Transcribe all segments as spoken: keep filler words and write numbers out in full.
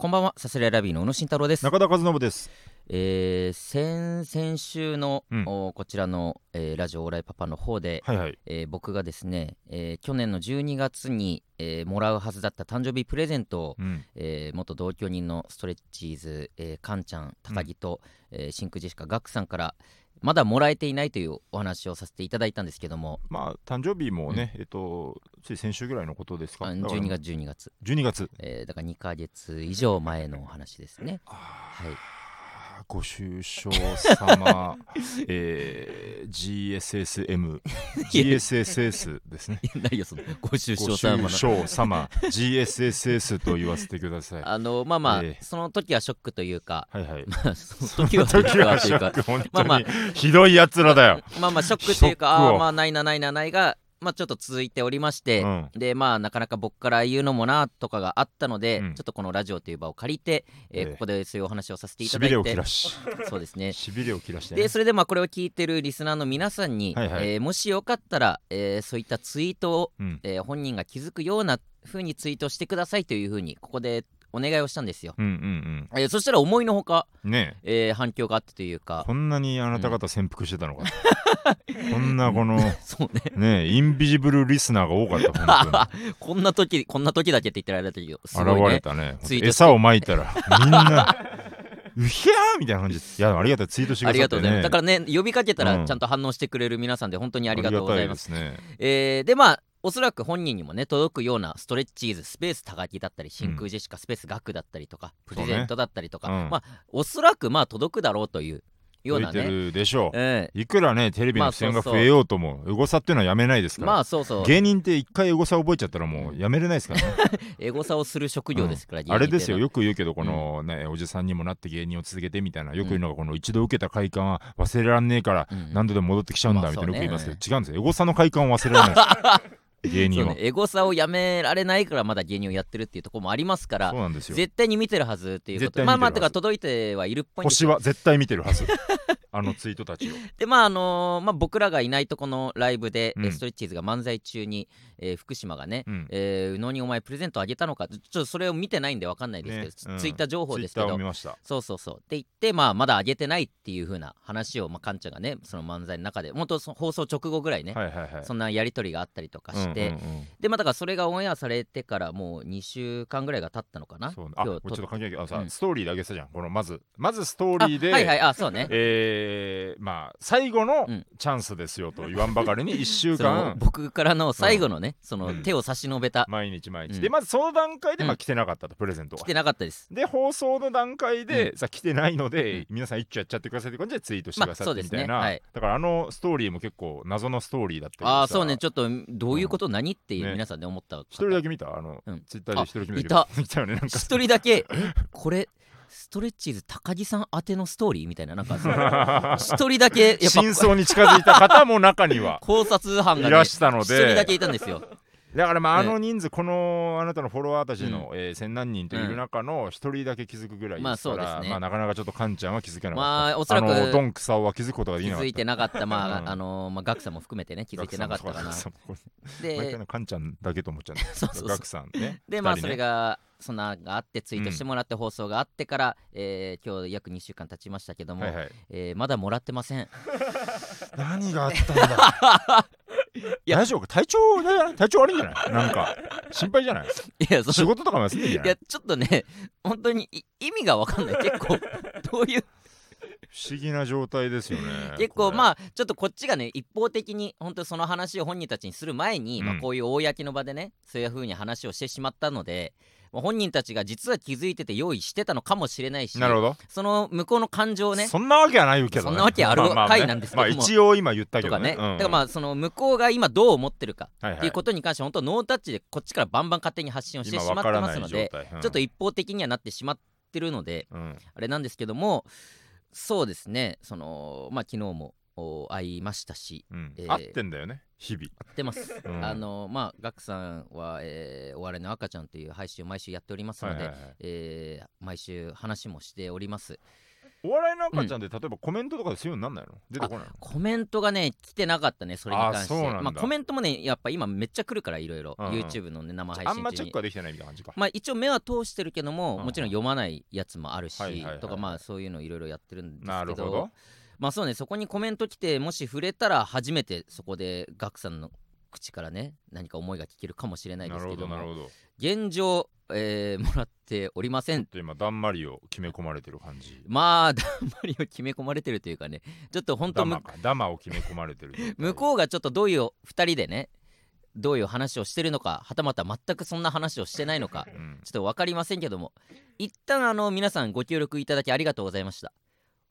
こんばんは、サスレラビーの宇野慎太郎です。中田和伸です。えー、先, 先週の、うん、こちらの、えー、ラジオオーライパパの方で、はいはい、えー、僕がですね、えー、去年のじゅうにがつに、えー、もらうはずだった誕生日プレゼントを、うん、えー、元同居人のストレッチーズ、えー、カンちゃん高木と、うん、えー、真空ジェシカガクさんからまだもらえていないというお話をさせていただいたんですけども、まあ誕生日もね、うん、えっと、つい先週ぐらいのことですか。じゅうにがつじゅうにがつじゅうにがつ、えー、だからにかげつ以上前のお話ですね。はい、ご愁傷様、えー、ジーエスエスエム ジーエスエスエス ですね。ないよそのご愁傷様、ご愁傷様ジーエスエスエス と言わせてください。あのまあまあ、えー、その時はショックというか、はいはい、まあ、その時はショックというか、まあまあひどいやつらだよ。まあまあショックというか、あまあないなないなないが、まあ、ちょっと続いておりまして、うん、でまあなかなか僕から言うのもなとかがあったので、うん、ちょっとこのラジオという場を借りて、えーえー、ここでそういうお話をさせていただいて、しびれを切らしそうですね、しびれを切らして、ね、でそれでまあこれを聞いてるリスナーの皆さんに、はいはい、えー、もしよかったら、えー、そういったツイートを、うん、えー、本人が気づくような風にツイートしてくださいという風にここでお願いをしたんですよ。うんうんうん、えー、そしたら思いのほか、ねえー、反響があったというか、こんなにあなた方潜伏してたのか、うん、こんなこのそうね、ね、インビジブルリスナーが多かった本当にこんな時こんな時だけって言ってられたけど、すごいね、現れたね、餌をまいたらみんなうひゃーみたいな感じ。いや、ありがたい、ツイートしてくださってね、ありがとうございます。だからね、呼びかけたらちゃんと反応してくれる皆さんで本当にありがとうございます。ありがたいですね。えー、でまあおそらく本人にもね届くようなストレッチーズスペース高木だったり真空ジェシカスペースガクだったりとか、うん、プレゼントだったりとか、ね、うん、まあおそらくまあ届くだろうというようなね、届いてるでしょう、えー、いくらねテレビの出演が増えようとも、まあ、そうそうエゴサっていうのはやめないですから、まあ、そうそう芸人って一回エゴサ覚えちゃったらもうやめれないですからねエゴサをする職業ですから、うん、あれですよ、よく言うけどこの、ね、うん、おじさんにもなって芸人を続けてみたいなよく言うのが、この一度受けた快感は忘れらんねえから何度でも戻ってきちゃうんだ、うん、みたいなよく言いますけど、まあそうね、違うんですよ、エゴサの快感を忘れられないです芸人は、ね、エゴサをやめられないからまだ芸人をやってるっていうところもありますから、そうなんですよ、絶対に見てるはずっていうこと、まあまあだから届いてはいるっぽいんですよ、星は絶対見てるはずあのツイートたちをでまああのー、まあ僕らがいないとこのライブで、うん、ストレッチーズが漫才中に、えー、福島がね、うん、えー、宇野にお前プレゼントあげたのか、ちょっとそれを見てないんで分かんないですけど、ね、うん、ツイッター情報ですけど、ツイッターを見ました、そうそうそうって言って、まあ、まだあげてないっていう風な話を、まあ、カンちゃんがねその漫才の中で本当放送直後ぐらいね、はいはいはい、そんなやり取りがあったりとかして、うんで、うんうんうん、でまあ、だからそれがオンエアされてからもうにしゅうかんぐらいが経ったのかな。そう、あ、今日ちょっと関係ないけど、あのさ、うん、ストーリーであげてたじゃん、このまずまずストーリーで、はいはい、あ、そうね、えー、まあ最後のチャンスですよと言わんばかりにいっしゅうかん僕からの最後のね、うん、その手を差し伸べた、うん、毎日毎日、うん、でまずその段階で、まあ、来てなかったと、プレゼントは来てなかったです。で放送の段階で、うん、さ来てないので、うん、皆さん一丁やっちゃってくださいって感じでツイートしてくださってみたいな、まあね、はい、だからあのストーリーも結構謎のストーリーだったりさ、あ、そうね、ちょっとどういうこと、何っていう皆さんで思った方、ね、一人だけ見た、あの、うん、ツイッターで一人だけ見たけど、いたよね、なんか一人だけこれストレッチーズ高木さん宛てのストーリーみたいな、なんか一人だけやっぱ真相に近づいた方も中には考察班が、ね、いらしたので一人だけいたんですよ。だからまああの人数、ね、このあなたのフォロワーたちの、うん、えー、千何人という中の一人だけ気づくぐらいですから、まあそうですね、まあ、なかなかちょっとカンちゃんは気づけなかった、まあ、おそらくあのドンクサオは気づくことができなかった、気づいてなかった、まあ、うん、あのまあガクさんも含めてね気づいてなかったかな、で毎回カンちゃんだけと思っちゃうんですけどガクさんねで、まあそれがそんながあってツイートしてもらって、放送があってから、うん、えー、今日約にしゅうかん経ちましたけども、はいはい、えー、まだもらってません何があったんだいや大丈夫か、体調体調悪いんじゃないなんか心配じゃない、いやそ仕事とかも休んでんじゃない、いやちょっとね本当に意味が分かんない結構どういう不思議な状態ですよね結構まあちょっとこっちがね一方的に本当にその話を本人たちにする前に、うん、まあ、こういう公の場でねそういう風に話をしてしまったので、本人たちが実は気づいてて用意してたのかもしれないし、なるほど、その向こうの感情をね、そんなわけはないけど、ね、そんなわけある回なんですけども、まあまあね、まあ一応今言ったけどね、とかね、うんうん、だからまあその向こうが今どう思ってるかっていうことに関して本当ノータッチでこっちからバンバン勝手に発信をしてしまってますので、うん、ちょっと一方的にはなってしまってるので、うん、あれなんですけども、そうですね、そのまあ昨日も会いましたし、うん、えー、会ってんだよね日々会ってます、うん、あのまあガクさんは、えー、お笑いの赤ちゃんという配信を毎週やっておりますので、はいはいはい、えー、毎週話もしております。お笑いの赤ちゃんで、うん、例えばコメントとかでするようになんないの？出てこないの？コメントがね来てなかったね、それに関して。あ、そうなんだ。まあ、コメントもねやっぱ今めっちゃ来るからいろいろ YouTube の、ね、生配信中にあんまチェックはできてないみたいな感じか。まあ一応目は通してるけども、もちろん読まないやつもあるし、はいはいはいはい、とかまあそういうのいろいろやってるんですけど。なるほど。まあそうね、そこにコメント来てもし触れたら初めてそこでガクさんの口からね何か思いが聞けるかもしれないですけども。なるほどなるほど。現状、えー、もらっておりません。今だんまりを決め込まれてる感じ。まあだんまりを決め込まれてるというかね、ちょっと本当むダマを決め込まれてる向こうがちょっとどういうふたりでねどういう話をしてるのか、はたまた全くそんな話をしてないのか、うん、ちょっと分かりませんけども、一旦あの皆さんご協力いただきありがとうございました。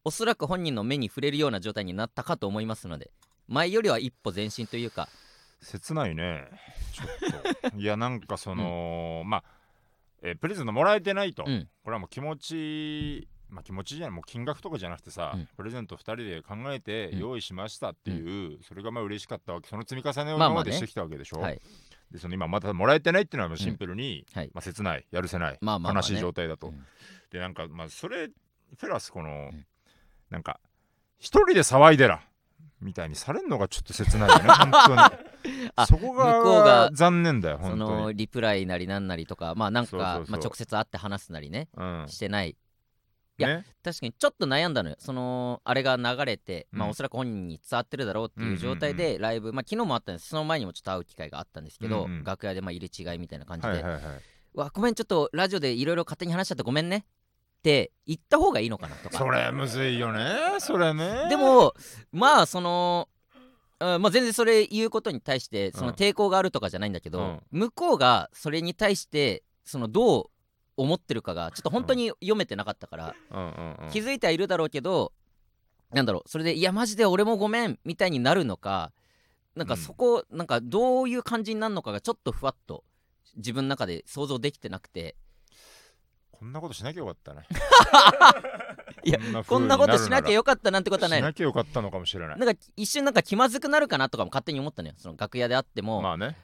おそらく本人の目に触れるような状態になったかと思いますので、前よりは一歩前進というか。切ないねちょっといやなんかその、うん、まあ、えー、プレゼントもらえてないと、うん、これはもう気持ち、まあ、気持ちじゃないもう金額とかじゃなくてさ、うん、プレゼントふたりで考えて用意しましたっていう、うん、それがまあ嬉しかったわけ。その積み重ねを今までしてきたわけでしょ、まあまあね、でその今またもらえてないっていうのはシンプルに、うん、はい、まあ、切ない、やるせない、まあまあまあね、悲しい状態だと、うん、でなんかまあそれプラスこの、うん、なんか一人で騒いでらみたいにされるのがちょっと切ないよね本当にそこが残念だよ本当に。そのリプライなりなんなりとか、まあなんかそうそうそう、まあ、直接会って話すなりね、うん、してない。いや、ね、確かにちょっと悩んだのよ。そのあれが流れて、うん、まあおそらく本人に伝わってるだろうっていう状態でライブ、うんうんうん、まあ昨日もあったんです。その前にもちょっと会う機会があったんですけど、うんうん、楽屋でまあ入れ違いみたいな感じで、はいはいはい、うわごめんちょっとラジオでいろいろ勝手に話しちゃってごめんねって言った方がいいのかなとか。それむずいよねそれね。でもまあその、うん、まあ全然それ言うことに対してその抵抗があるとかじゃないんだけど、うん、向こうがそれに対してそのどう思ってるかがちょっと本当に読めてなかったから、うん、気づいてはいるだろうけど、なんだろうそれでいやマジで俺もごめんみたいになるのか、なんかそこ、うん、なんかどういう感じになるのかがちょっとふわっと自分の中で想像できてなくて、こんなことしなきゃよかったねいやこんなことしなきゃよかったなんてことはない。しなきゃよかったのかもしれない。なんか一瞬なんか気まずくなるかなとかも勝手に思ったのよ、その楽屋であっても。まあね。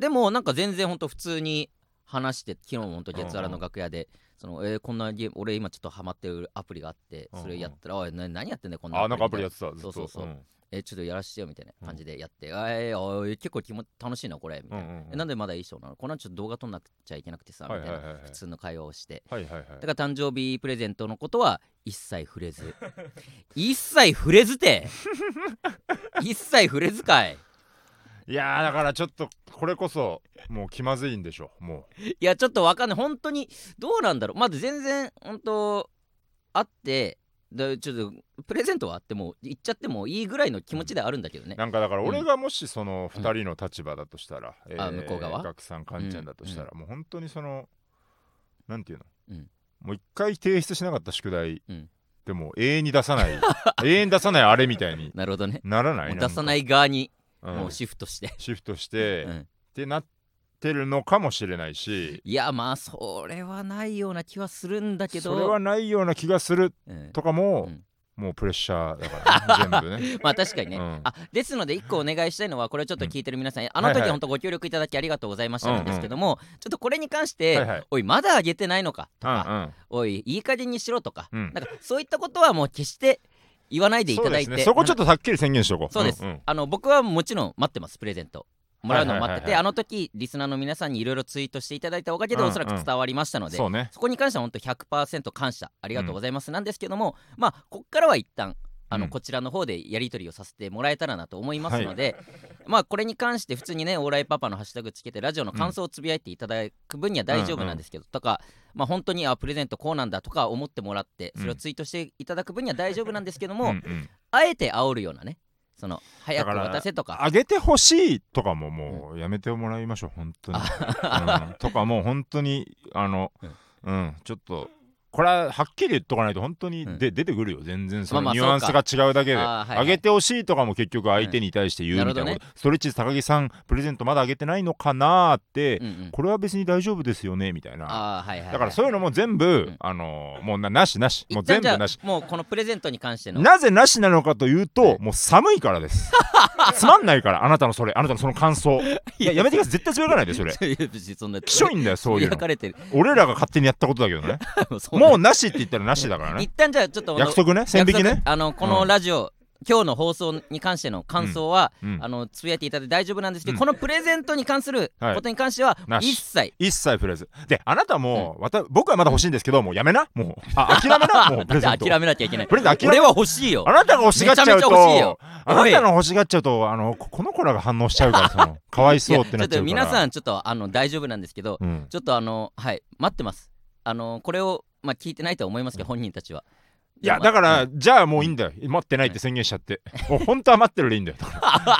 でもなんか全然ほんと普通に話して、昨日もほんと月原の楽屋で、うんうん、そのえー、こんなゲーム俺今ちょっとハマってるアプリがあってそれやったら、うんうん、おいな何やってんだよこんなアプリ。あなんかアプリやってた。そうそうそう、うんえー、ちょっとやらしてよみたいな感じでやって、うん、あえー、結構気も楽しいなこれみたいな、うんうんうん、なんでまだいいしょなのこのちょっと動画撮んなくちゃいけなくてさ、はいはいはいはい、みたいな普通の会話をして、はいはいはい、だから誕生日プレゼントのことは一切触れず一切触れずて一切触れずかいいやだからちょっとこれこそもう気まずいんでしょもういやちょっとわかんない本当にどうなんだろう。まだ全然本当あってだちょっとプレゼントはあっても行っちゃってもいいぐらいの気持ちであるんだけどね、うん、なんかだから俺がもしそのふたりの立場だとしたら、うんえー、あ向こう側学さんかんちゃんだとしたら、うん、もう本当にそのなんていうの、うん、もう一回提出しなかった宿題、うん、でも永遠に出さない永遠に出さないあれみたいになるほどねならないもう出さない側にもうシフトして、うん、シフトして、うん、ってなってるのかもしれないし、いやまあそれはないような気はするんだけど、それはないような気がするとかも、うん、もうプレッシャーだから、ね、全部ねまあ確かにね、うん、あですので一個お願いしたいのはこれちょっと聞いてる皆さん、うん、あの時本当ご協力いただきありがとうございましたなんですけども、はいはい、ちょっとこれに関して、はいはい、おいまだあげてないのかとか、うんうん、おいいい加減にしろとか、うん、なんかそういったことはもう決して言わないでいただいて、 そうですね、そこちょっとはっきり宣言しとこう。そうです、うんうん、あの僕はもちろん待ってます。プレゼントもらうのを待ってて、はいはいはいはい、あの時リスナーの皆さんにいろいろツイートしていただいたおかげでおそらく伝わりましたので、うんうん そ, ね、そこに関しては本当 ひゃくパーセント 感謝ありがとうございますなんですけども、うん、まあこっからは一旦あのこちらの方でやり取りをさせてもらえたらなと思いますので、うん、まあこれに関して普通にねオーライパパのハッシュタグつけてラジオの感想をつぶやいていただく分には大丈夫なんですけど、うん、とかまあ本当にあプレゼントこうなんだとか思ってもらってそれをツイートしていただく分には大丈夫なんですけども、うんうん、あえて煽るようなねその早く渡せとかあげてほしいとかももうやめてもらいましょう本当に、うん、とかもう本当にあの、うんうん、ちょっとこれははっきり言っとかないと本当に、うん、で出てくるよ全然そのニュアンスが違うだけで、まあまあ あ, はいはい、あげてほしいとかも結局相手に対して言うみたいなこと、うんなね、ストレッチーズ高木さんプレゼントまだあげてないのかなって、うんうん、これは別に大丈夫ですよねみたいな、あ、はいはいはい、だからそういうのも全部、うん、あのもう な, なしなしもう全部なし。もうこのプレゼントに関してのなぜなしなのかというと、はい、もう寒いからですつまんないからあなたのそれあなたのその感想いややめてください絶対つぶやかないでそれきしょいんだよそういうの俺らが勝手にやったことだけどねもうなしって言ったらなしだからね。一旦じゃあちょっと約束ね、線引きね。あのこのラジオ、うん、今日の放送に関しての感想は、うんうん、あのつぶやいていただいて大丈夫なんですけど、うん、このプレゼントに関することに関しては、はい、一切一切プレゼントで、あなたも、うん、わた僕はまだ欲しいんですけど、もうやめな、もうあ諦めなもうプレゼント諦めなきゃいけない。プレゼント俺は欲しいよ。あなたが欲しがっちゃうと、めちゃめちゃ欲しいよ。あなたが欲しがっちゃうと、あのこの子らが反応しちゃうからさかわいそうってなっちゃうから。ちょっと皆さんちょっとあの大丈夫なんですけど、うん、ちょっとあのはい待ってます。あのこれをまあ聞いてないとは思いますけど、うん、本人たちは。いやだから、うん、じゃあもういいんだよ、待ってないって宣言しちゃって、うん、本当は待ってるでいいんだよ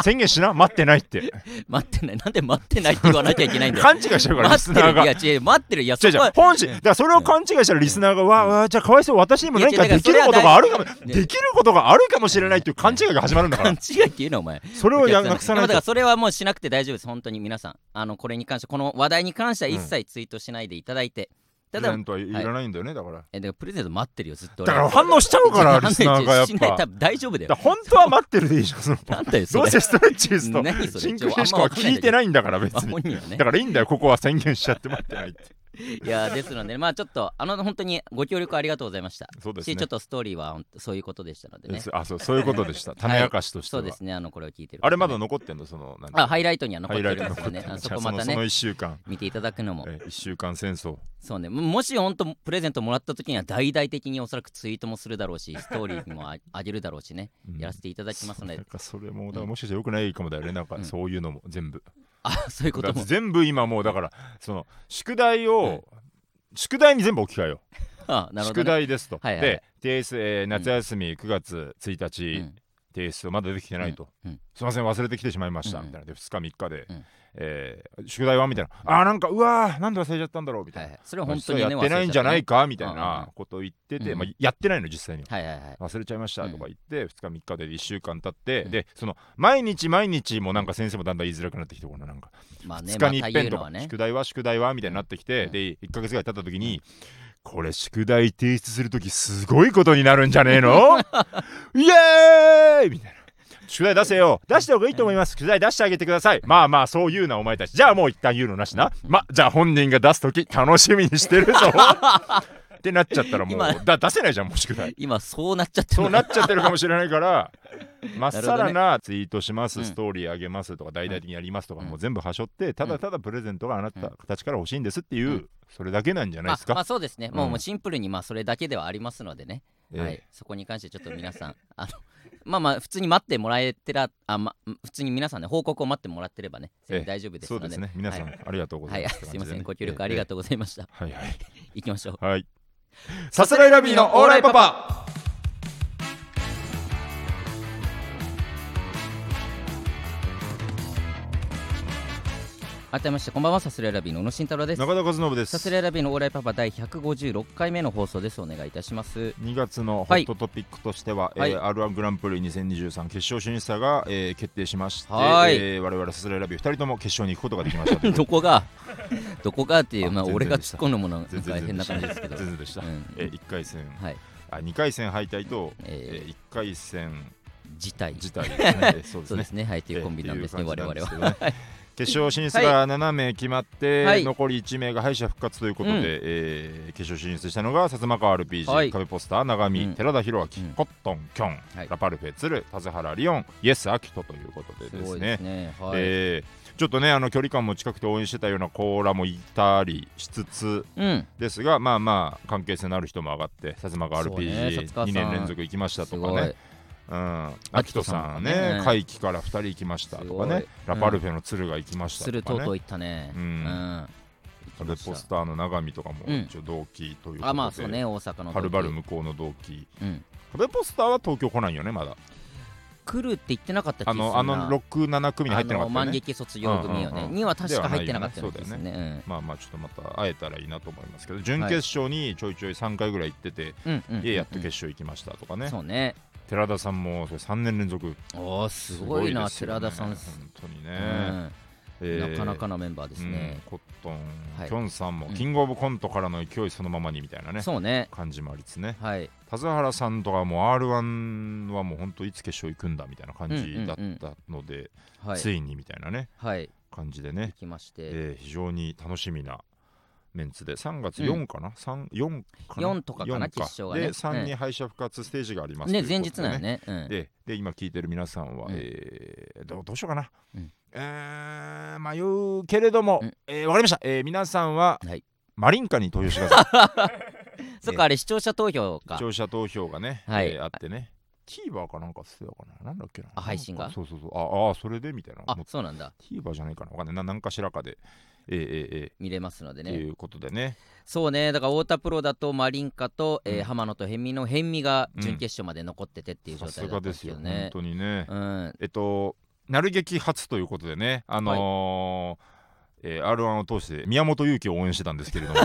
宣言しな、待ってないって待ってない、なんで待ってないって言わなきゃいけないんだよ勘違いしちゃうからリスナーが。いや違う、待ってる、いやそこは本心だから。それを勘違いしたらリスナーが、うん、わあわあじゃあかわいそう、私にも何かできることがあるかも、できることがあるかもしれないっていう勘違いが始まるんだから。勘違いっていうのお前それをやなくさないと。だからそれはもうしなくて大丈夫です。本当に皆さん、あのこれに関して、この話題に関しては一切ツイートしないでいただいて、うん、プレゼントはいらないんだよね、はい、だからえだからプレゼント待ってるよずっと。だから反応しちゃうからリスナーがやっぱ多分大丈夫だよ。だ本当は待ってるでいいじゃんそのなんだよそれ。どうせストレッチーズとシンクシシコは聞いてないんだから別に、ね、だからいいんだよ、ここは宣言しちゃって待ってないっていやですので、ね、まあちょっとあの本当にご協力ありがとうございました。そうですね、ちょっとストーリーはそういうことでしたのでね。あそうそういうことでした種明かしとしては、はい、そうですね。あのこれを聞いてる、ね、あれまだ残ってんのそのなんかあハイライトには残ってるんですよね。あそこまたねそのいっしゅうかん見ていただくのも、えいっしゅうかん戦争。そうね、もし本当プレゼントもらった時には大々的におそらくツイートもするだろうし、ストーリーにも あ, あげるだろうしね、うん、やらせていただきますので、なんかそれもだからもしかしたらよくないかもだよね、うん、なんかそういうのも全部、うんあそういうことも全部今もうだからその宿題を、はい、宿題に全部置き換えよう。ああなるほど、ね、宿題ですと、はいはいはい、で ティーエス、えー、夏休みくがつついたち、うん、ティーエス まだ出てきてないと、うんうん、すいません忘れてきてしまいました、うん、みたいなでふつかみっかで、うんえー、宿題はみたいな、うん、あなんかうわーなんで忘れちゃったんだろうみたいな、はいはい、それは本当に、ね、やってないんじゃないかみたいなことを言ってて、うんまあ、やってないの実際に、はいはいはい、忘れちゃいましたとか言って、うん、ふつかみっかでいっしゅうかん経って、うん、でその毎日毎日もなんか先生もだんだん言いづらくなってきて、このなんかふつかにいっぺんとか、まあね、宿題は宿題はみたいになってきて、うん、でいっかげつぐらい経った時に、うんこれ宿題提出するときすごいことになるんじゃねえのイエーイみたいな、宿題出せよ、出した方がいいと思います、宿題出してあげてください、まあまあそう言うなお前たち、じゃあもう一旦言うのなしな、まじゃあ本人が出すとき楽しみにしてるぞってなっちゃったらもうだ出せないじゃん、もう宿題今そうなっちゃってるそうなっちゃってるかもしれないからまっさらなツイートします、ストーリーあげますとか大々的にやりますとか、もう全部はしょって、ただただプレゼントがあなたたちから欲しいんですっていうそれだけなんじゃないですか。まあそうですね、もうシンプルにまあそれだけではありますのでね、はいそこに関してちょっと皆さんあのまあまあ普通に待ってもらえてらあま普通に皆さんね報告を待ってもらってればね大丈夫ですので、そうですね皆さんありがとうございます。すいませんご協力ありがとうございました。はいはい行きましょう。はい、さすらいラビーのオーライパパ。改めましてこんばんは、さすらいラビーの宇野慎太郎です。中田和信です。さすらいラビーのオーライパパだいひゃくごじゅうろっかいめの放送です。お願いいたします。にがつのホットトピックとしては、はいえーはい、アールワン グランプリにせんにじゅうさん決勝進出者が、えー、決定しまして、はいえー、我々さすらいラビーふたりとも決勝に行くことができましたどこがどこがっていう、まあ、俺が突っ込むものが大変な感じですけど全然でした、うんえー、いっかい戦、はい、あにかい戦敗退と、えーえー、いっかい戦自体自体ですねそうですね、はいというコンビなんですね、えー、我々は決勝進出がななめい決まって、はい、残りいちめいが敗者復活ということで、うんえー、決勝進出したのが薩摩川 アールピージー、はい、壁ポスター長見、うん、寺田博明、うん、コットンキョン、はい、ラパルフェ鶴田津原リオンイエスアキトということでですね、 すね、はいえー、ちょっとねあの距離感も近くて応援してたようなコーラもいたりしつつ、うん、ですがまあまあ関係性のある人も上がって薩摩川 アールピージーに 年連続行きましたとかねうん、アキトさんね会期からふたり行きましたとかね、ラパルフェの鶴が行きましたとかね、鶴とうとう行ったね、うんうん、壁ポスターの長見とかも一応同期ということで、うんあまあそうね、大阪のはるばる向こうの同期、うん、壁ポスターは東京来ないよねまだ来るって言ってなかった気がするな。あの、あのろく、ななくみに入ってなかったよね。万劇卒業組よね、うんうんうん、には確か入ってなかったよね。そうだよね、うん、まあまあちょっとまた会えたらいいなと思いますけど、準決勝にちょいちょいさんかいぐらい行ってて、はい、やっと決勝行きましたとかね、うんうんうん、そうね寺田さんもさんねん連続あすごいな、すごい、ね、寺田さん本当にね、うんえー、なかなかなメンバーですね、うん、コットン、はい、キョンさんも、うん、キングオブコントからの勢いそのままにみたいなね、そうね感じもありつね、はい、田津原さんとかも アールワン はもう本当いつ決勝行くんだみたいな感じだったので、うんうんうんはい、ついにみたいなね、はい、感じでね、行きまして、えー、非常に楽しみなメンツでさんがつよっかかな、うん、さん、よんかな、よんとかかな、決勝がねでさんに敗者復活ステージがあります、うん、ね前日なんよね、うん、で, で今聞いてる皆さんは、うんえー、ど, どうしようかな、うんえー、迷うけれども、うんえー、わかりました、えー、皆さんは、はい、マリンカに投票してくださいそっかあれ視聴者投票か視聴者投票がね、はいえー、あってねTVer かなんかすよかななんだっけなあ配信がそうそうそうああそれでみたいなあそうなんだ TVer じゃないかなわかんないな何かしらかでえー、えー、見れますのでねということでねそうねだから太田プロだとマリンカと、うんえー、浜野と辺見の辺見が準決勝まで残っててっていう状態だったんですけどね、うん、さすがですよ本当にね、うん、えっとなる劇初ということでねあのーはいえー、アールワン を通して宮本勇輝を応援してたんですけれども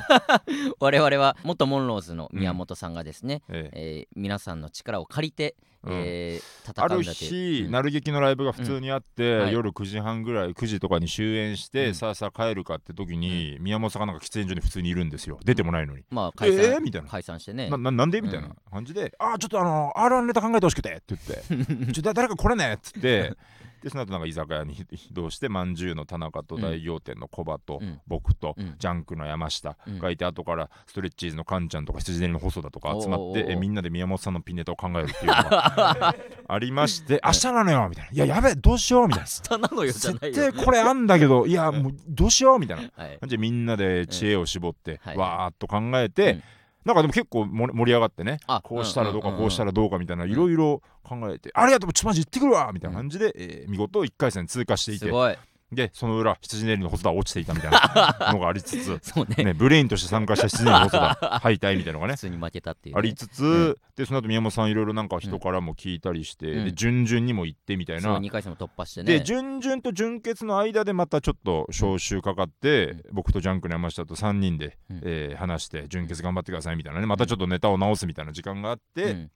我々は元モンローズの宮本さんがですね、うんえええー、皆さんの力を借りて、うんえー、戦うんだというある日、うん、鳴劇のライブが普通にあって、うんはい、夜くじはんぐらいくじとかに終演して、うん、さあさあ帰るかって時に、うん、宮本さんがなんか喫煙所に普通にいるんですよ出てもないのに、うんまあ、解散えーみたいな解散してね な, な, なんでみたいな感じで、うん、あちょっとあの アールワン ネタ考えてほしくてって言ってちょっと誰か来れねっつってでその後なんか居酒屋に移動してまんじゅうの田中と大仰天の小葉と、うん、僕と、うん、ジャンクの山下がいて、うん、後からストレッチーズのカンちゃんとか羊ねりの細田とか集まっておーおーおーえみんなで宮本さんのピンネタを考えるっていうのがありまして明日なのよみたいないややべえどうしようみたいな明日なのよじゃないよ絶対これあんだけどいやもうどうしようみたいな、はい、じゃみんなで知恵を絞って、はい、わーっと考えて、うんなんかでも結構盛り上がってねこうしたらどうかこうしたらどうかみたいないろいろ考えて、うん、ありがとうちょっとマジ行ってくるわみたいな感じで、うんえー、見事いっかい戦通過していてすごいでその裏羊ねりの細田は落ちていたみたいなのがありつつそう、ねね、ブレインとして参加した羊ねりの細田敗退みたいなのがね普通に負けたっていう、ね、ありつつ、うん、でその後宮本さんいろいろなんか人からも聞いたりして、うん、で準々にも行ってみたいな、うん、そうにかい戦も突破してねで準々と準決の間でまたちょっと招集かかって、うん、僕とジャンクの山下とさんにんで、うんえー、話して準決頑張ってくださいみたいなねまたちょっとネタを直すみたいな時間があって、うん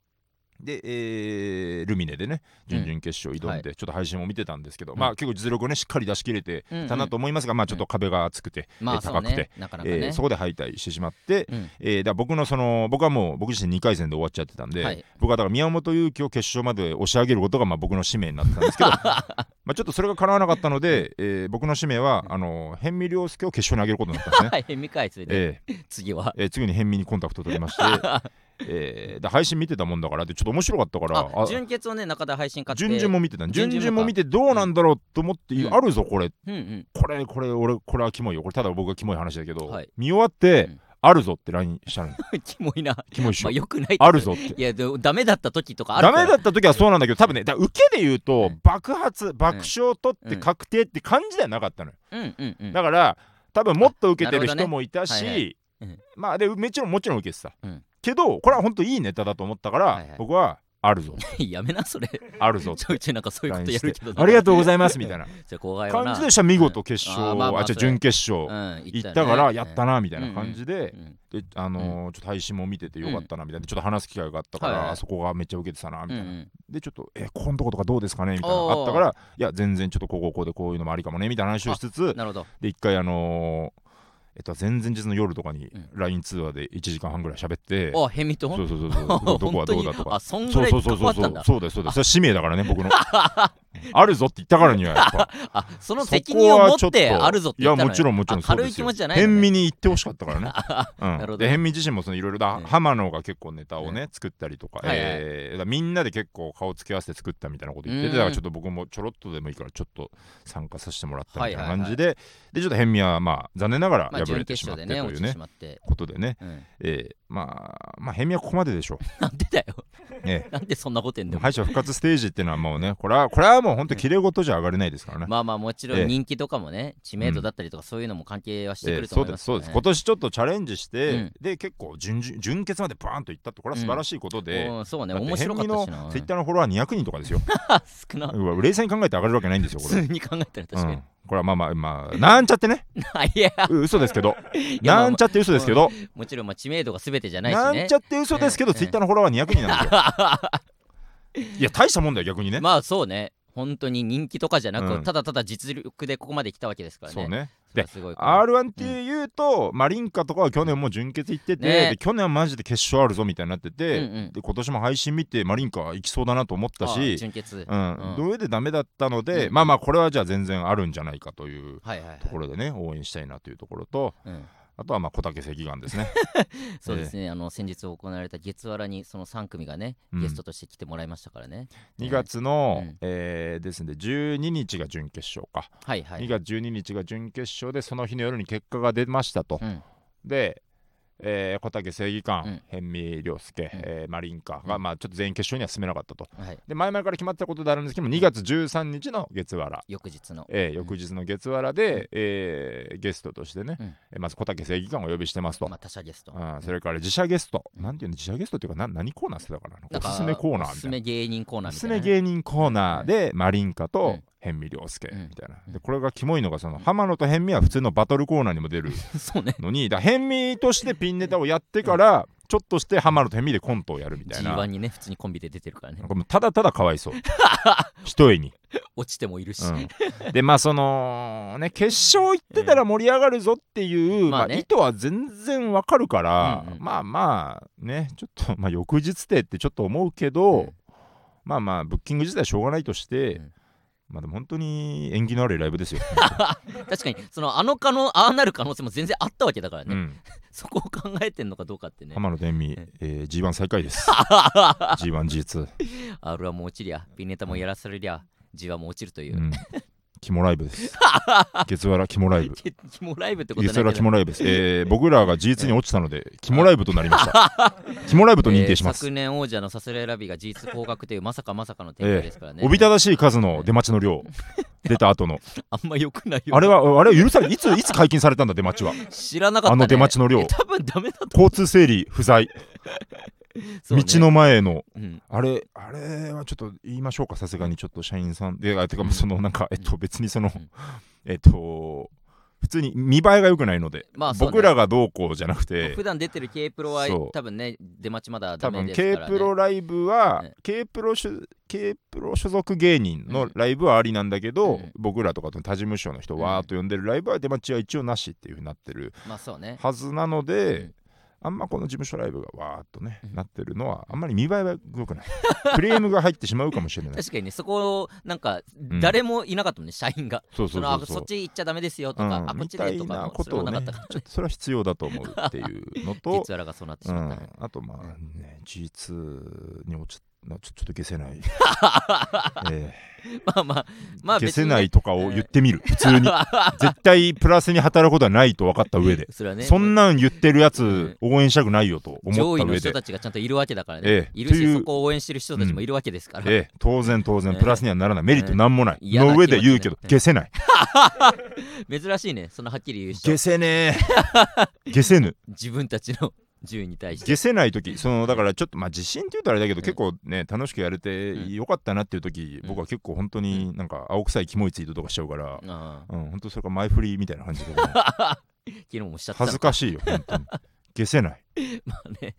で、えー、ルミネでね準々決勝挑んで、うんはい、ちょっと配信も見てたんですけど、うん、まあ結構実力をねしっかり出し切れてたなと思いますが、うんうん、まあちょっと壁が厚くて、うんえー、高くて、まあ そ, うねねえー、そこで敗退してしまって、うんえー、だ僕のその僕はもう僕自身にかいせんで終わっちゃってたんで、はい、僕はだから宮本勇輝を決勝まで押し上げることがまあ僕の使命になってたんですけどまあちょっとそれが叶わなかったので、えー、僕の使命はあの辺見亮介を決勝に上げることになったんですね辺見返すで次は、えー、次に辺見にコンタクト取りましてえー、だ配信見てたもんだからでちょっと面白かったからあ準決をね中田配信買って準々も見てた準々も見てどうなんだろうと思って、うん、あるぞこれ、うんうん、これこれ俺これはキモいよこれただ僕がキモい話だけど、はい、見終わって、うん、あるぞって ライン したのキモいなキモいし、まあ、よくないあるぞっていやダメだった時とかあるダメだった時はそうなんだけど多分ねだ受けで言うと、うん、爆発爆笑取って確定って感じではなかったのよ、うんうんうん、だから多分もっと受けてる人もいたし、ねはいはいうん、まあでもちろんもちろん受けてた、うんけどこれは本当いいネタだと思ったから、はいはい、僕はあるぞやめなそれあるぞちょいちょいなんかそういうことやるけどありがとうございますみたいな感じでした見事決勝、うん、あ、まあまあ、あじゃあ準決勝、うん行ったね、行ったからやったなみたいな感じで、うんうん、であのー、ちょっと配信も見ててよかったなみたいなちょっと話す機会があったから、うん、あそこがめっちゃ受けてたなみたいな、うん、でちょっとえー、ここのとことかどうですかねみたいなあったからいや全然ちょっとこここうでこういうのもありかもねみたいな話をしつつなるほどで一回あのーえっと、前々日の夜とかに ライン 通話でいちじかんはんぐらい喋って、うん、あ、ヘミとそうそうそうそうどこはどうだとかあ、そんぐらい関わったんだそうそうそうそうそうですそうですそれ使命だからね僕のあるぞって言ったからにはやっぱあその責任を持ってあるぞって言ったのいやもちろんもちろんそうですよ軽い気持ちじゃないのね辺見に行ってほしかったからね、うん、なるほどで辺見自身もそのいろいろだ、うん、浜野が結構ネタをね、うん、作ったりとか、うんえー、だみんなで結構顔つき合わせて作ったみたいなこと言ってて、うん、だからちょっと僕もちょろっとでもいいからちょっと参加させてもらったみたいな感じで、はいはいはい、でちょっと辺見はまあ残念ながら敗れてしまってというね、まあね、ことでね、うんえー、まあまあ辺見はここまででしょうなんでだよええ、なんでそんなこと言うんだよ敗者復活ステージってのはもうねこれはこれはもう本当に綺麗事じゃ上がれないですからねまあまあもちろん人気とかもね、ええ、知名度だったりとかそういうのも関係はしてくると思います、ねええ、そうですそうです今年ちょっとチャレンジして、うん、で結構 準, 準決までバーンといったとこれは素晴らしいことで、うんうん、そうね面白かったしな辺見のツイッターのフォロワーにひゃくにんとかですよ少な冷静に考えて上がるわけないんですよこれ普通に考えたら確かに、うんこれはまあまあまあなんちゃってねいや嘘ですけどなんちゃって嘘ですけど、まあ、も, もちろんまあ知名度が全てじゃないしねなんちゃって嘘ですけどツイッターのフォロワーはにひゃくにんなんですよいや大したもんだよ逆にねまあそうね本当に人気とかじゃなく、うん、ただただ実力でここまで来たわけですからねそうねで アールワン っていうと、うん、マリンカとかは去年もう準決行ってて、ね、で去年はマジで決勝あるぞみたいになってて、うんうん、で今年も配信見てマリンカ行きそうだなと思ったし準決、うんうん、どういうでダメだったので、うん、まあまあこれはじゃあ全然あるんじゃないかというところでね、はいはいはい、応援したいなというところと、うんあとはまあ小竹石岩ですねそうですね、えー、あの先日行われた月わらにそのさん組がね、うん、ゲストとして来てもらいましたからね。にがつの、うんえー、ですのでじゅうににちが準決勝か、はいはい、にがつじゅうににちが準決勝でその日の夜に結果が出ましたと、うん、で、えー、小竹正義館、辺見亮介、うんえー、マリンカが、うんまあ、ちょっと全員決勝には進めなかったと、はい、で前々から決まったことであるんですけどもにがつじゅうさんにちの月わら翌日の、えー、翌日の月わらで、うんえー、ゲストとしてね、うん、まず小竹正義館をお呼びしてますと、まあ、他社ゲスト、うん、それから自社ゲスト、うん、なんていうの自社ゲストっていうか 何, 何コーナーしてたかなおすすめコーナーみたいなおすすめ芸人コーナーみたいな、ね、おすすめ芸人コーナーで、うん、マリンカと、うん辺見亮介みたいな、うん、でこれがキモいのがその、うん、浜野と辺見は普通のバトルコーナーにも出るのに、ね、だ辺見としてピンネタをやってから、うん、ちょっとして浜野と辺見でコントをやるみたいな ジーワン にね普通にコンビで出てるからねただただかわいそうひとえに落ちてもいるし、うん、でまあそのね決勝行ってたら盛り上がるぞっていう、うんまあねまあ、意図は全然わかるから、うんうん、まあまあねちょっと、まあ、翌日でってちょっと思うけど、うん、まあまあブッキング自体しょうがないとして、うんまあ、でも本当に縁起のあるライブですよ確かにそのあの可能ああなる可能性も全然あったわけだからね、うん、そこを考えてんのかどうかってね浜野天美、えー、ジーワン 最下位ですジーワンジーツー アールワン も落ちりゃピンネタもやらされりゃ ジーワン も落ちるという、うん、キモライブです月わらキモライブキモライブってことないけど月わらキモライブです、えー、僕らが ジーツー に落ちたのでキモライブとなりましたキモライブと認定します、えー、昨年王者のサスレラビが ジーツー 降格というまさかまさかの展開ですからね、えー、おびただしい数の出待ちの量出た後のあんま良くないよあれはあれは許されいついつ解禁されたんだ出待ちは知らなかったねあの出待ちの量多分ダメだと交通整理不在そうね、道の前の、うん、あれあれはちょっと言いましょうかさすがにちょっと社員さんであてかそのなんかえっと別にその、うん、えっと普通に見栄えが良くないので、まあね、僕らがどうこうじゃなくて普段出てる K プロは多分ね出待ちまだダメですから、ね、多分 K プロライブは、ね、K プロ主 K プロ所属芸人のライブはありなんだけど、うん、僕らとかと他事務所の人わーっと呼んでるライブは出待ちは一応なしっていう風になってるはずなので、うんまああんまこの事務所ライブがわーっとね、うん、なってるのはあんまり見栄えは良くないクレームが入ってしまうかもしれない確かにねそこなんか誰もいなかったもんね、うん、社員がそうそうそうそうそのあそっち行っちゃダメですよとか、うん、あこっちでとかそれもなかったから、ね、ちょっとそれは必要だと思うっていうのと実はらがそうなってしまった、うん、あとまあね ジーツー に落ちちょ, ちょっと消せない、えー、まあまあ、まあ、消せないとかを言ってみる、えー、普通に絶対プラスに働くことはないと分かった上でそれは、ね、そんなん言ってるやつ応援したくないよと思った上で上位の人たちがちゃんといるわけだからね、えー、いるしそこを応援してる人たちもいるわけですから、うんえー、当然当然プラスにはならない、えー、メリットなんもない、えー、の上で言うけど、えー、消せない珍しいねそんなはっきり言う人消せねえ消せぬ自分たちの銃に対して消せないときそのだからちょっとまあ自信って言うとあれだけど、うん、結構ね楽しくやれてよかったなっていうとき、うん、僕は結構本当になんか青臭いキモいツイートとかしちゃうから、うんうん、本当それから前振りみたいな感じで恥ずかしいよ本当に消せないまあね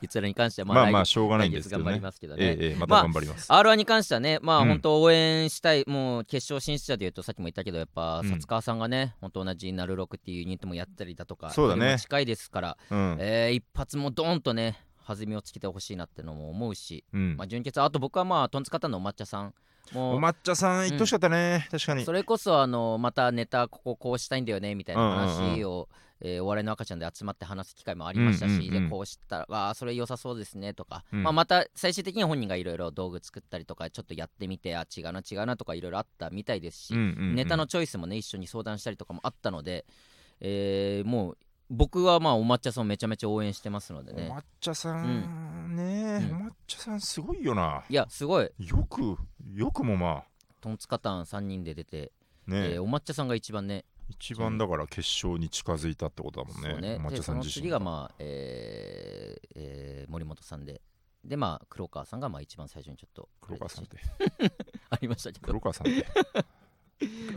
実らに関してはまあまあまあしょうがないんですけどね頑張りますけどね、ええええ、また頑張ります、まあ、アールワン に関してはねまあ本当応援したい、うん、もう決勝進出者でいうとさっきも言ったけどやっぱ薩川さんがね、うん、本当同じナルロクっていうユニットもやったりだとかそうだね近いですから、うんえー、一発もドーンとね弾みをつけてほしいなってのも思うし、うんまあ、純潔あと僕はまあトンツカタンのお抹茶さんもうお抹茶さん言ってほしかったね、うん、確かにそれこそあのまたネタこここうしたいんだよねみたいな話を、うんうんうんえー、お笑いの赤ちゃんで集まって話す機会もありましたし、うんうんうん、でこうしたらあそれ良さそうですねとか、うんまあ、また最終的に本人がいろいろ道具作ったりとかちょっとやってみてあ違うな違うなとかいろいろあったみたいですし、うんうんうん、ネタのチョイスもね一緒に相談したりとかもあったので、えー、もう僕はまあお抹茶さんめちゃめちゃ応援してますのでねお抹茶さんね、うん、お抹茶さんすごいよないやすごいよくよくもまあトンツカタンさんにんで出て、ねえー、お抹茶さんが一番ね一番だから決勝に近づいたってことだもんね。そうね。抹茶さん自身。でその次がまあ、えーえー、森本さんで、でまあ黒川さんがまあ一番最初にちょっと黒川さんってありましたけど。黒川さんって。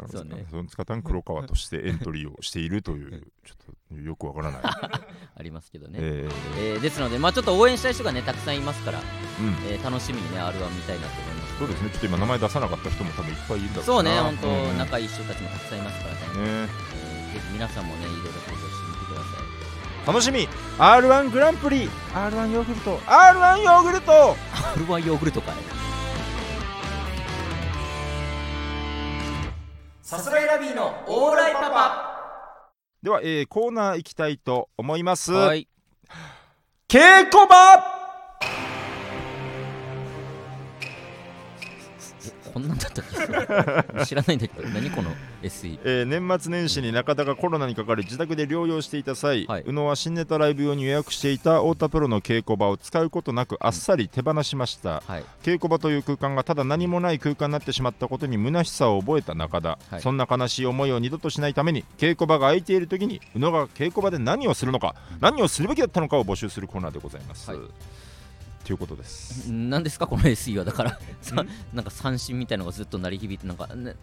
そうね。そのつかたん黒川としてエントリーをしているというちょっとよくわからない。ありますけどね。えーえー、ですのでまあちょっと応援したい人がねたくさんいますから、うんえー、楽しみにね アールワン 見たいなと思います。そうですね、ちょっと今名前出さなかった人も多分いっぱいいるんだろうなそうね、本当、うん、仲いい人たちもたくさんいますからね、ねえー、ぜひ皆さんもね、いろいろ登場してみてください楽しみ アールワン グランプリ アールワン ヨーグルト アールワン ヨーグルト アールワン ヨーグルトかいさすらいラビーのオーライパパでは、えー、コーナー行きたいと思います。はい、稽古場。こんなんだったっけ知らないんだけど何この エスイー、えー、年末年始に中田がコロナにかかり自宅で療養していた際、はい、宇野は新ネタライブ用に予約していた太田プロの稽古場を使うことなくあっさり手放しました、はい、稽古場という空間がただ何もない空間になってしまったことに虚しさを覚えた中田、はい、そんな悲しい思いを二度としないために稽古場が空いている時に宇野が稽古場で何をするのか、うん、何をするべきだったのかを募集するコーナーでございます、はい、ということです。何ですかこの エスイー は。だからなんか三振みたいなのがずっと鳴り響いて、なんか、ね、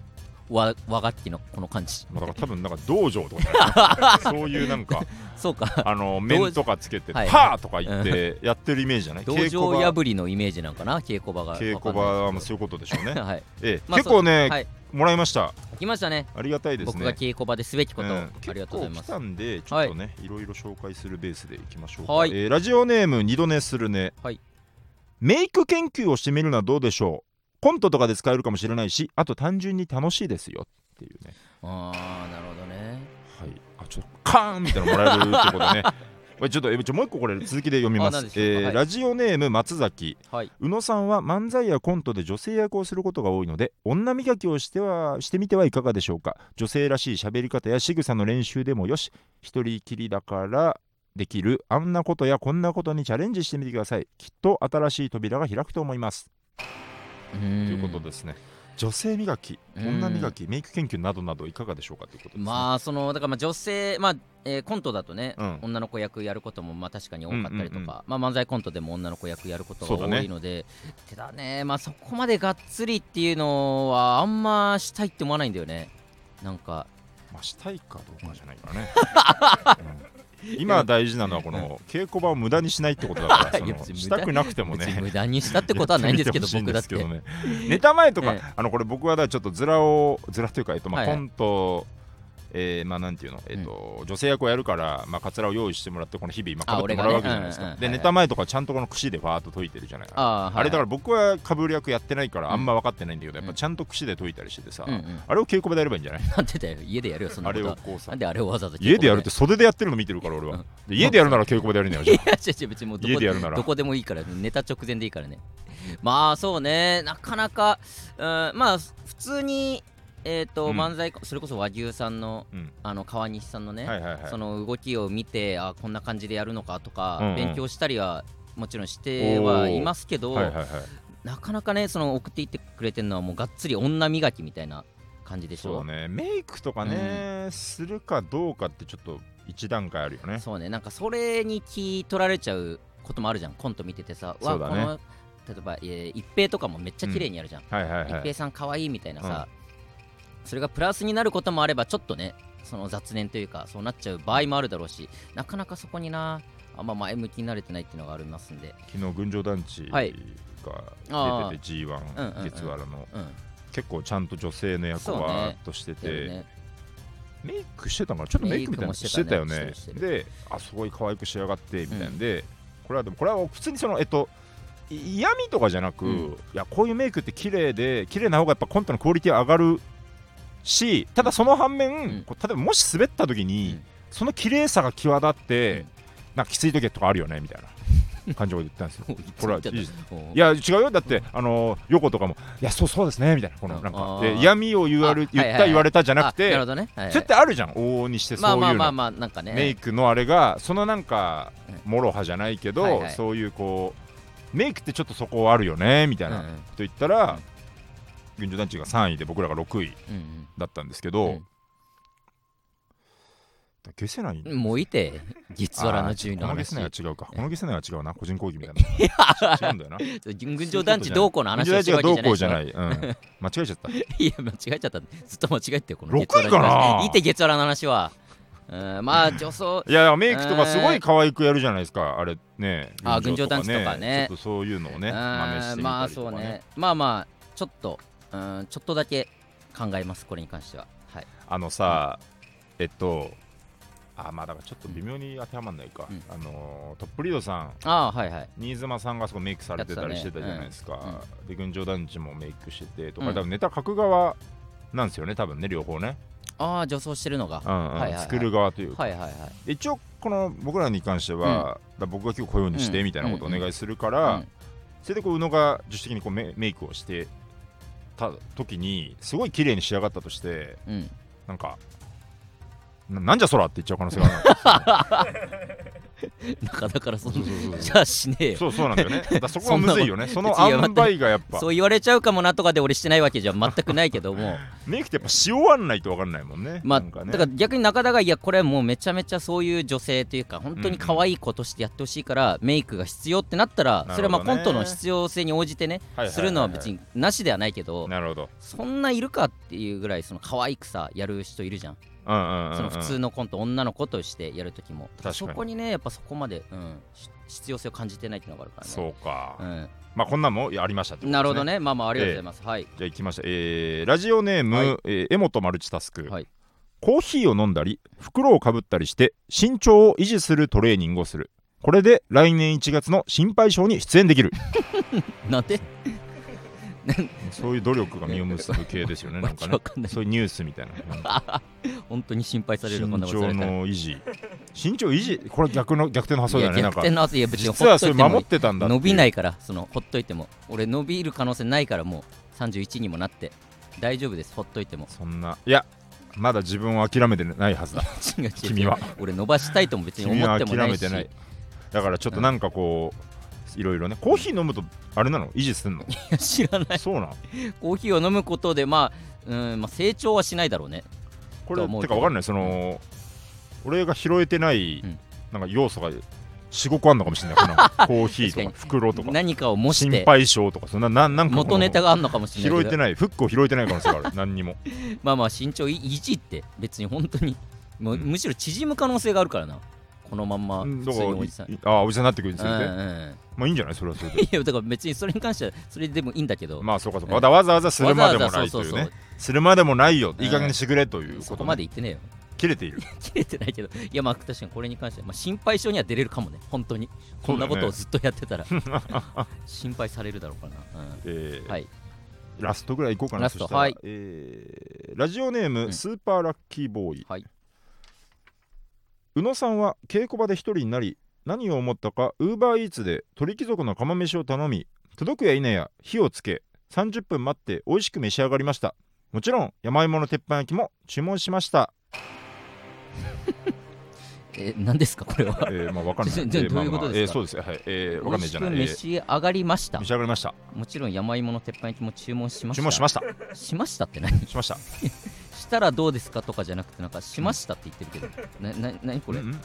和, 和楽器のこの感じ、まあ、だから多分なんか道場とかそういうなんかそうか、あの面とかつけてパーとか言ってやってるイメージじゃない、はい、道場破りのイメージなんかな稽古場が。稽古場はもうそういうことでしょうね、はい、ええ、まあ、結構ね、はい、もらいました来ましたね。ありがたいですね。僕が稽古場ですべきこと、うん、ありがとうございます。結構来たんでちょっとね、はい、いろいろ紹介するベースでいきましょうか、はい、えー、ラジオネーム二度寝するね、はい、メイク研究をしてみるのはどうでしょう。コントとかで使えるかもしれないし、あと単純に楽しいですよっていうね。あー、なるほどね。はい、あ、ちょっとカーンみたいなのもらえるってことねちょっとえちょもう一個これ続きで読みます、えーはい、ラジオネーム松崎、はい、宇野さんは漫才やコントで女性役をすることが多いので女磨きをしてはしてみてはいかがでしょうか。女性らしい喋り方や仕草の練習でもよし、一人きりだからできるあんなことやこんなことにチャレンジしてみてください。きっと新しい扉が開くと思います、ということですね。女性磨き、女磨き、メイク研究などなどいかがでしょうかということですね。まあそのだからまあ女性、まあえー、コントだとね、うん、女の子役やることもまあ確かに多かったりとか、うんうんうん、まあ、漫才コントでも女の子役やることが多いので、そうだね。てだね、まあそこまでがっつりっていうのはあんましたいって思わないんだよね。なんか、まあ、したいかどうかじゃないからね、うん、今大事なのはこの稽古場を無駄にしないってことだからしたくなくてもね無駄にしたってことはないんですけど僕だってネタ前とか、ええ、あのこれ僕はだちょっとズラをズラというか、えっとまあコント、えーまあなんていうの、えっと女性役をやるからまあカツラを用意してもらってこの日々かぶってもらうわけじゃないですか。でネタ前とかちゃんとこの櫛でファーッと解いてるじゃない。あれだから僕はかぶる役やってないからあんま分かってないんだけど、やっぱちゃんと櫛で解いたりしてさ、あれを稽古場でやればいいんじゃない。なんでだよ、家でやるよそんなこと。あれをこうさ、なんであれをわざわざ家でやるって袖でやってるの見てるから俺は。で家でやるなら稽古場でやるんだよ。いや違う別にもうどこでどこでもいいからネタ直前でいいからね。まあそうね、なかなかまあ普通に。えーとうん、漫才それこそ和牛さん の,、うん、あの川西さんのね、はいはいはい、その動きを見てあこんな感じでやるのかとか、うんうん、勉強したりはもちろんしてはいますけど、はいはいはい、なかなかねその送っていってくれてるのはもうがっつり女磨きみたいな感じでしょ。そうね、メイクとかね、うん、するかどうかってちょっと一段階あるよね。そうね、なんかそれに気取られちゃうこともあるじゃんコント見ててさ。そうだね、わこの例えば、えー、一平とかもめっちゃ綺麗にやるじゃん、うんはいはいはい、一平さん可愛いみたいなさ、うん、それがプラスになることもあればちょっとねその雑念というかそうなっちゃう場合もあるだろうし、なかなかそこになあんま前向きになれてないっていうのがありますんで。昨日群青団地が出てて ジーワン 月原の結構ちゃんと女性の役をわーっとしてて、ね、メイクしてたからちょっとメイクみたいなのしてたよね。であすごい可愛く仕上がってみたいなんで、うん、これはでもこれは普通にそのえっと嫌味とかじゃなく、うん、いやこういうメイクって綺麗で綺麗な方がやっぱコントのクオリティ上がるし、ただその反面、うん、こう例えばもし滑った時に、うん、その綺麗さが際立って、うん、なんかきつい時とかあるよねみたいな感じを言ったんですよこれはいや違うよだって、うん、あの横とかもいやそうそうですねみたいなこのなんかで嫌味を言われ言った言われたじゃなくて、なるほどね、はい、それってあるじゃん往々にしてそういうのメイクのあれがそのなんかもろはじゃないけど、はいはい、そういうこうメイクってちょっとそこあるよねみたいなこと言ったら、うんうん群青団地がさんいで僕らがろくいだったんですけど、うんうん、消せないんですもういて実はらの順位の話この消せないは違うかこの消せないは違うな個人講義みたいな違うんだよな群青団地どうこうの話をしてるわけじゃないじゃない、うん、間違えちゃったいや間違えちゃったずっと間違えてこのろくいかないて月はらの話はうんまあ女装いやメイクとかすごい可愛くやるじゃないですかあれねあ群青団地とかねちょっとそういうのをね真似してみたりとかねまあそうねまあまあちょっとうんちょっとだけ考えますこれに関しては、はい、あのさ、うん、えっとあまあだからちょっと微妙に当てはまんないか、うん、あのトップリードさんあ、はいはい、新妻さんがそこメイクされてたりしてたじゃないですか、ねうん、で群青団地もメイクしててとか、うん、多分ネタ書く側なんですよね多分ね両方ねああ、助走してるのが、うんうんはいはいはい、作る側というか、はいはいはい、一応この僕らに関しては、うん、だ僕が今日こういう風にしてみたいなことをお願いするから、うんうん、それでこう宇野が自主的にこう メ, メイクをしてた時にすごい綺麗に仕上がったとして、うん、なんか な, なんじゃそらって言っちゃう可能性があるなかだからそのそうそうそうそうじゃあしねえよそうそうなんだよねだそこはむずいよねその塩梅がやっぱそう言われちゃうかもなとかで俺してないわけじゃ全くないけどもメイクってやっぱ塩わんないと分かんないもんねまあなんかねだから逆に中田がいやこれもうめちゃめちゃそういう女性というか本当に可愛い子としてやってほしいからメイクが必要ってなったらそれはまあコントの必要性に応じてねするのは別になしではないけどなるほどそんないるかっていうぐらいその可愛くさやる人いるじゃんうんうんうんうん、その普通のコント女の子としてやるときもそこにねやっぱそこまで、うん、必要性を感じてないっていうのがあるからねそうか、うん、まあこんなんもありましたってことですねなるほどねまあまあありがとうございます、えー、はいじゃあいきました、えー、ラジオネーム、はいえー、江本マルチタスク、はい、コーヒーを飲んだり袋をかぶったりして身長を維持するトレーニングをするこれで来年いちがつの心配性に出演できるなんてそういう努力が実を結ぶ系ですよねなんかねそういうニュースみたいな本当に心配される身長の維持身長維持これ逆の逆転の発想だよねなんか逆転の発想いや別に実はそれ守ってたんだって伸びないからそのほっといても俺伸びる可能性ないからもうさんじゅういちにもなって大丈夫ですほっといてもそんないやまだ自分を諦めてないはずだ違う違う君は俺伸ばしたいとも別に思ってもないし君は諦めてないだからちょっとなんかこういろいろねコーヒー飲むとあれなの維持すんのいや知らないそうなコーヒーを飲むことでまあ、うんまあ、成長はしないだろうねこれってか分かんないその、うん、俺が拾えてない、うん、なんか要素がよん、ごこあんのかもしれないかなコーヒーとか袋とか何かを模して心配性とかそんななんなんか元ネタがあんのかもしれない拾えてないフックを拾えてない可能性がある何にもまあまあ身長維持って別に本当にもう、うん、むしろ縮む可能性があるからなこのまんま普通におじさんあおじさんになってくるんですよね、うんうん、まあいいんじゃないそれはそれでいやだから別にそれに関してはそれでもいいんだけどまあそうかそうか、うん、わざわざするまでもないというねするまでもないよ、うん、いい加減にしてくれということ、ね、そこまで言ってねえよ切れている切れてないけどいやまあ確かにこれに関しては、まあ、心配性には出れるかもね本当にこんなことをずっとやってたら、ね、心配されるだろうかな、うんえー、はいラストぐらいいこうかなラストはい、えー、ラジオネーム、うん、スーパーラッキーボーイはい宇野さんは稽古場で一人になり何を思ったか ウーバーイーツ で鳥貴族の釜飯を頼み届くや否や火をつけさんじゅっぷん待って美味しく召し上がりましたもちろん山芋の鉄板焼きも注文しましたえ何ですかこれはえー、まあ分かんないどういうことですかそうですはいえー分かんないじゃない美味しく召し上がりました召し上がりましたもちろん山芋の鉄板焼きも注文しました注文しましたしましたって何しましたしたらどうですかとかじゃなくてなんかしましたって言ってるけど、うん、なな何これ、うん、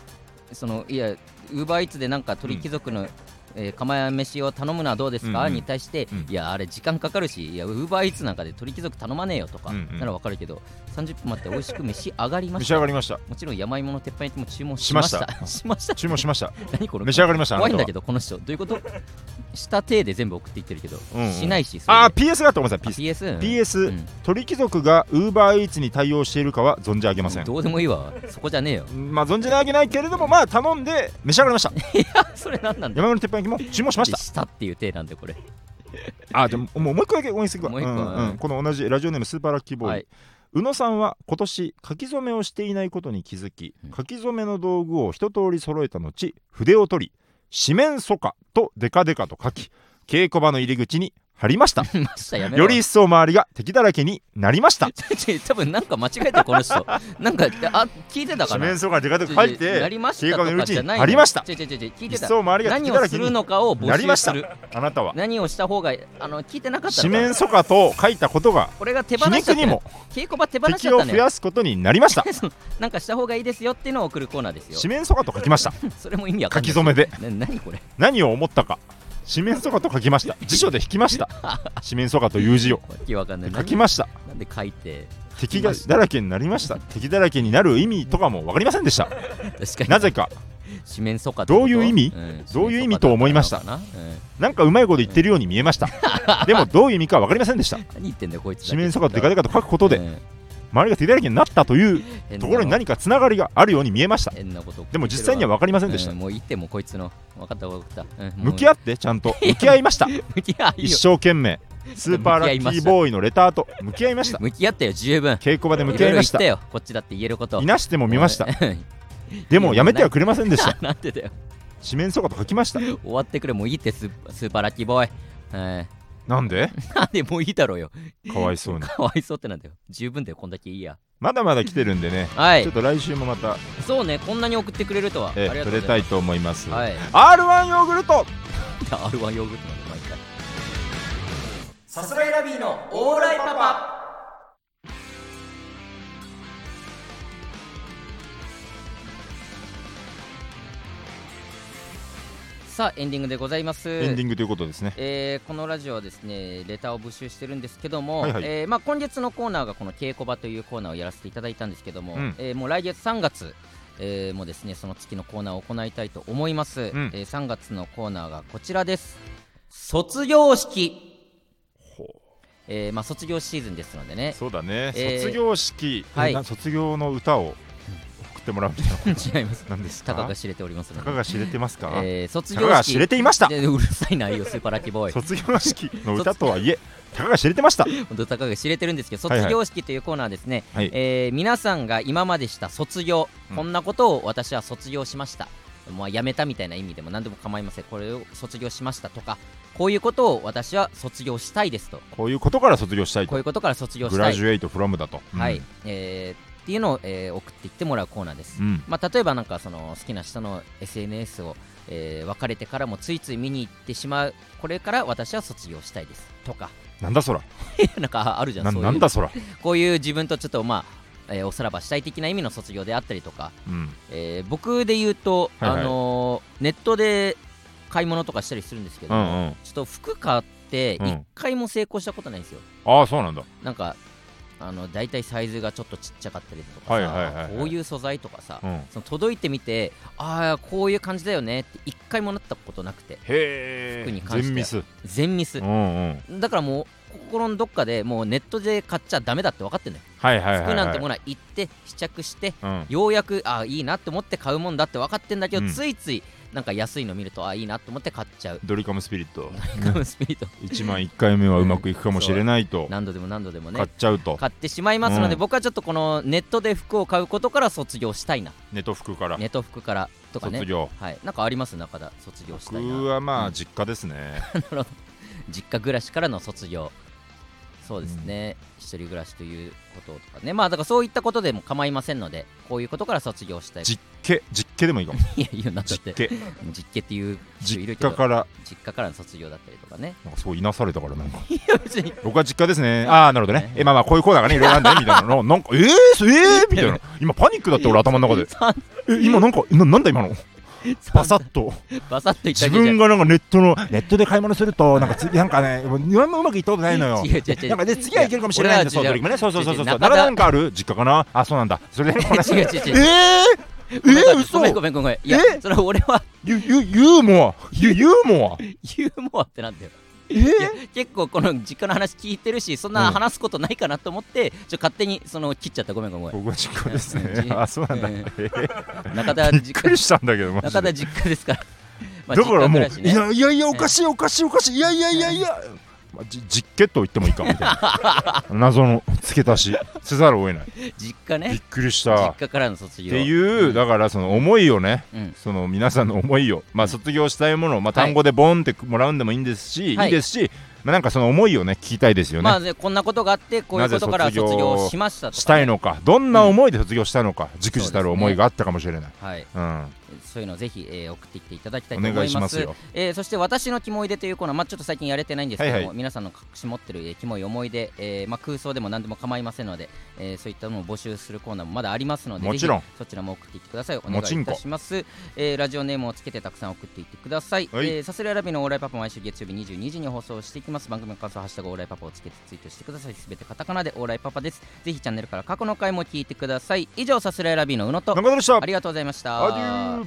そのいや ウーバーイーツ でなんか鳥貴族の、うんえー、釜飯を頼むのはどうですか、うんうん、に対して、うん、いやあれ時間かかるしいや ウーバーイーツ なんかで鳥貴族頼まねえよとか、うんうん、ならわかるけどさんじゅっぷん待って美味しく召し上がりました召し上がりましたもちろん山芋の鉄板焼きも注文しましたしました注文しました何これ召し上がりました怖いんだけどこの人どういうことした手で全部送っていってるけど、うんうん、しないしそれあ ピーエス だと思ってた ピーエス ピーエス、うん、鳥貴族が ウーバーイーツ に対応しているかは存じ上げませんどうでもいいわそこじゃねえよまあ存じ上げないけれどもまあ頼んで召し上がりましたいやそれなんなんだ山芋の鉄板焼きも注文しましたしたっていう手なんでこれあでももう一個だけ応援していくわもう一個、うんうん、この同じラジオネームスーパーラッキーボーイ、はい、宇野さんは今年書き初めをしていないことに気づき書き初めの道具を一通り揃えた後筆を取り四面楚歌とデカデカと書き稽古場の入り口に貼りましたより一層周りが敵だらけになりました多分なんか間違えたこの人なんかあ聞いてたかな四面楚歌デカデカ書いて稽古場のうちに貼りました一層周りが敵だらけになりましたあなたは何をした方があの聞いてなかったのか四面楚歌と書いたことが皮肉にも稽古場手放しちゃったね敵を増やすことになりましたなんかした方がいいですよっていうのを送るコーナーですよ四面楚歌と書きましたそれも意味わかんない書き初めで何これ何を思ったか四面楚歌と書きました辞書で引きました四面楚歌という字を書きましたなんで書いて敵がだらけになりました敵だらけになる意味とかも分かりませんでした確かになぜか四面楚歌どういう意味、うん、どういう意味と思いましたな、うん、なんかうまいこと言ってるように見えました、うん、でもどういう意味か分かりませんでした何言ってんだよこいつ四面楚歌とデカデカと書くことで、うん周りが手だらけになったというところに何かつながりがあるように見えましたでも実際には分かりませんでした、うん、もう言ってもこいつの分かった分かった、うん、向き合ってちゃんと向き合いました向き合いよ一生懸命スーパーラッキーボーイのレターと向き合いました。向き合ったよ、十分稽古場で向き合いました。いろいろ言ったよ、こっちだって言えることいなしても見ましたでもやめてはくれませんでしたなんてだよ、四面楚歌と書きました。終わってくれ、もういいって、スーパーラッキーボーイ、えーなんでなんでもういいだろうよ、かわいそうに。かわいそうってなんだよ、十分だよ、こんだけいいや。まだまだ来てるんでね、はい、ちょっと来週もまた、そうね、こんなに送ってくれるとは、ええ、ありがとうございます。取れたいと思います、はい、アールワン ヨーグルトアールワン ヨーグルトなんで毎回。さすらいラビーのオーライパパ。さあエンディングでございます。エンディングということですね、えー、このラジオはですねレターを募集してるんですけども、はいはい、えーまあ、今月のコーナーがこの稽古場というコーナーをやらせていただいたんですけども、うん、えー、もう来月さんがつ、えー、もですねその月のコーナーを行いたいと思います、うん、えー、さんがつのコーナーがこちらです。卒業式。えーまあ、卒業シーズンですのでね。そうだね、えー、卒業式、えーはい、卒業の歌をってもらう違います。何ですか、たかが知れておりますので。たかが知れてますか、えー、卒業式たかが知れていました。うるさいなよスーパーラッキーボーイ卒業式の歌とはいえたかが知れてました本当たかが知れてるんですけど、卒業式というコーナーですね、はいはい、えー、皆さんが今までした卒業、はい、こんなことを私は卒業しました、うん、まあ、やめたみたいな意味でも何でも構いません。これを卒業しましたとか、こういうことを私は卒業したいですと、こういうことから卒業したいと、こういうことから卒業したい、グラジュエイトフロムだと、うん、はい、えーっていうのを、えー、送っていってもらうコーナーです、うん、まあ、例えばなんかその好きな人の エスエヌエス を、えー、別れてからもついつい見に行ってしまう、これから私は卒業したいですとか。なんだそらなんかあるじゃん、な、そういうなんだそらこういう自分とちょっとまあ、えー、おさらばしたい的な意味の卒業であったりとか、うん、えー、僕で言うと、はいはい、あのー、ネットで買い物とかしたりするんですけど、うんうん、ちょっと服買っていっかいも成功したことないんですよ、うん、ああそうなんだ。なんかあのだいたいサイズがちょっとちっちゃかったりとかさ、はいはいはいはい、こういう素材とかさ、うん、その届いてみて、ああこういう感じだよねって一回もなったことなくて、へー、服に関して全ミス全ミス、うんうん、だからもう心のどっかでもうネットで買っちゃダメだって分かってんのよ、はいはいはいはい、服なんてものは行って試着して、うん、ようやくあいいなって思って買うもんだって分かってんだけど、うん、ついついなんか安いの見るとあいいなと思って買っちゃう。ドリカムスピリット。ドリカムスピリット。いちまんいっかいめはうまくいくかもしれないと。何度でも何度でもね。買っちゃうと。買ってしまいますので、うん、僕はちょっとこのネットで服を買うことから卒業したいな。ネト服から。ネト服からとかね。卒業。はい。なんかあります中田卒業したいな。僕はまあ実家ですね。うん、実家暮らしからの卒業。そうですね、うん、一人暮らしということとかね、まあだからそういったことでも構いませんので、こういうことから卒業したい。実家、実家でもいいかもいやいやなっちゃって、実家実家っていう人いるけど、実家から実家からの卒業だったりとかね、なんかそういなされたからなんかいや別に僕は実家ですねああなるほどね、えまあまあこういうコーナーがねいろいろあるんだねみたいなのなんかえーえーみたいな、今パニックだって俺頭の中でえ今なんか な, なんだ今のバサッとバサッと言った自分がなんかネットのネットで買い物するとなんかつなんかね今もうまくいったことないのよなんかで次はいけるかもしれないんだそうそうそうそうそうそうならなんかある実家かなあそうなんだそれでこの話ええええ嘘ごめんごめんいやそれ俺はユーモアユーモアユーモアってなんだよえー、いや結構この実家の話聞いてるしそんな話すことないかなと思って、うん、ちょっと勝手にその切っちゃった、ごめんごめん。僕は実家ですねあそうなんだ、えー、中田実家びっくりしたんだけど中田実家ですからまあだからもう、ね、いやいやいやおかしいおかしいおかしいいやいやいやいや、まあ、実家と言ってもいいかみたいな謎の付け足しせざるを得ない実家ねびっくりした実家からの卒業っていう、うん、だからその思いをね、うん、その皆さんの思いを、まあ、卒業したいものを、まあ、単語でボンってもらうんでもいいんですし、はい、いいですし、まあ、なんかその思いをね聞きたいですよね、まあ、ねこんなことがあってこういうことから卒業しましたとか、ね、したいのかどんな思いで卒業したのか、うん、軸自たる思いがあったかもしれない、うん、はい、うんそういうのをぜひ、えー、送ってきていただきたいと思います。お願いしますよ、えー、そして私のキモいでというコーナー、まあ、ちょっと最近やれてないんですけども、はいはい、皆さんの隠し持ってる、えー、キモい思い出、えーまあ、空想でも何でも構いませんので、えー、そういったのを募集するコーナーもまだありますのでもちろんぜひそちらも送っていってください。お願いいたします、えー、ラジオネームをつけてたくさん送っていってください。さすらいラビのオーライパパ毎週月曜日にじゅうにじに放送していきます。番組の感想ハッシュタグオーライパパをつけてツイートしてください。すべてカタカナでオーライパパです。ぜひチャンネルから過去の回も聞いてください。以上さすらいラビの宇野と中田でした。ありがとうございました。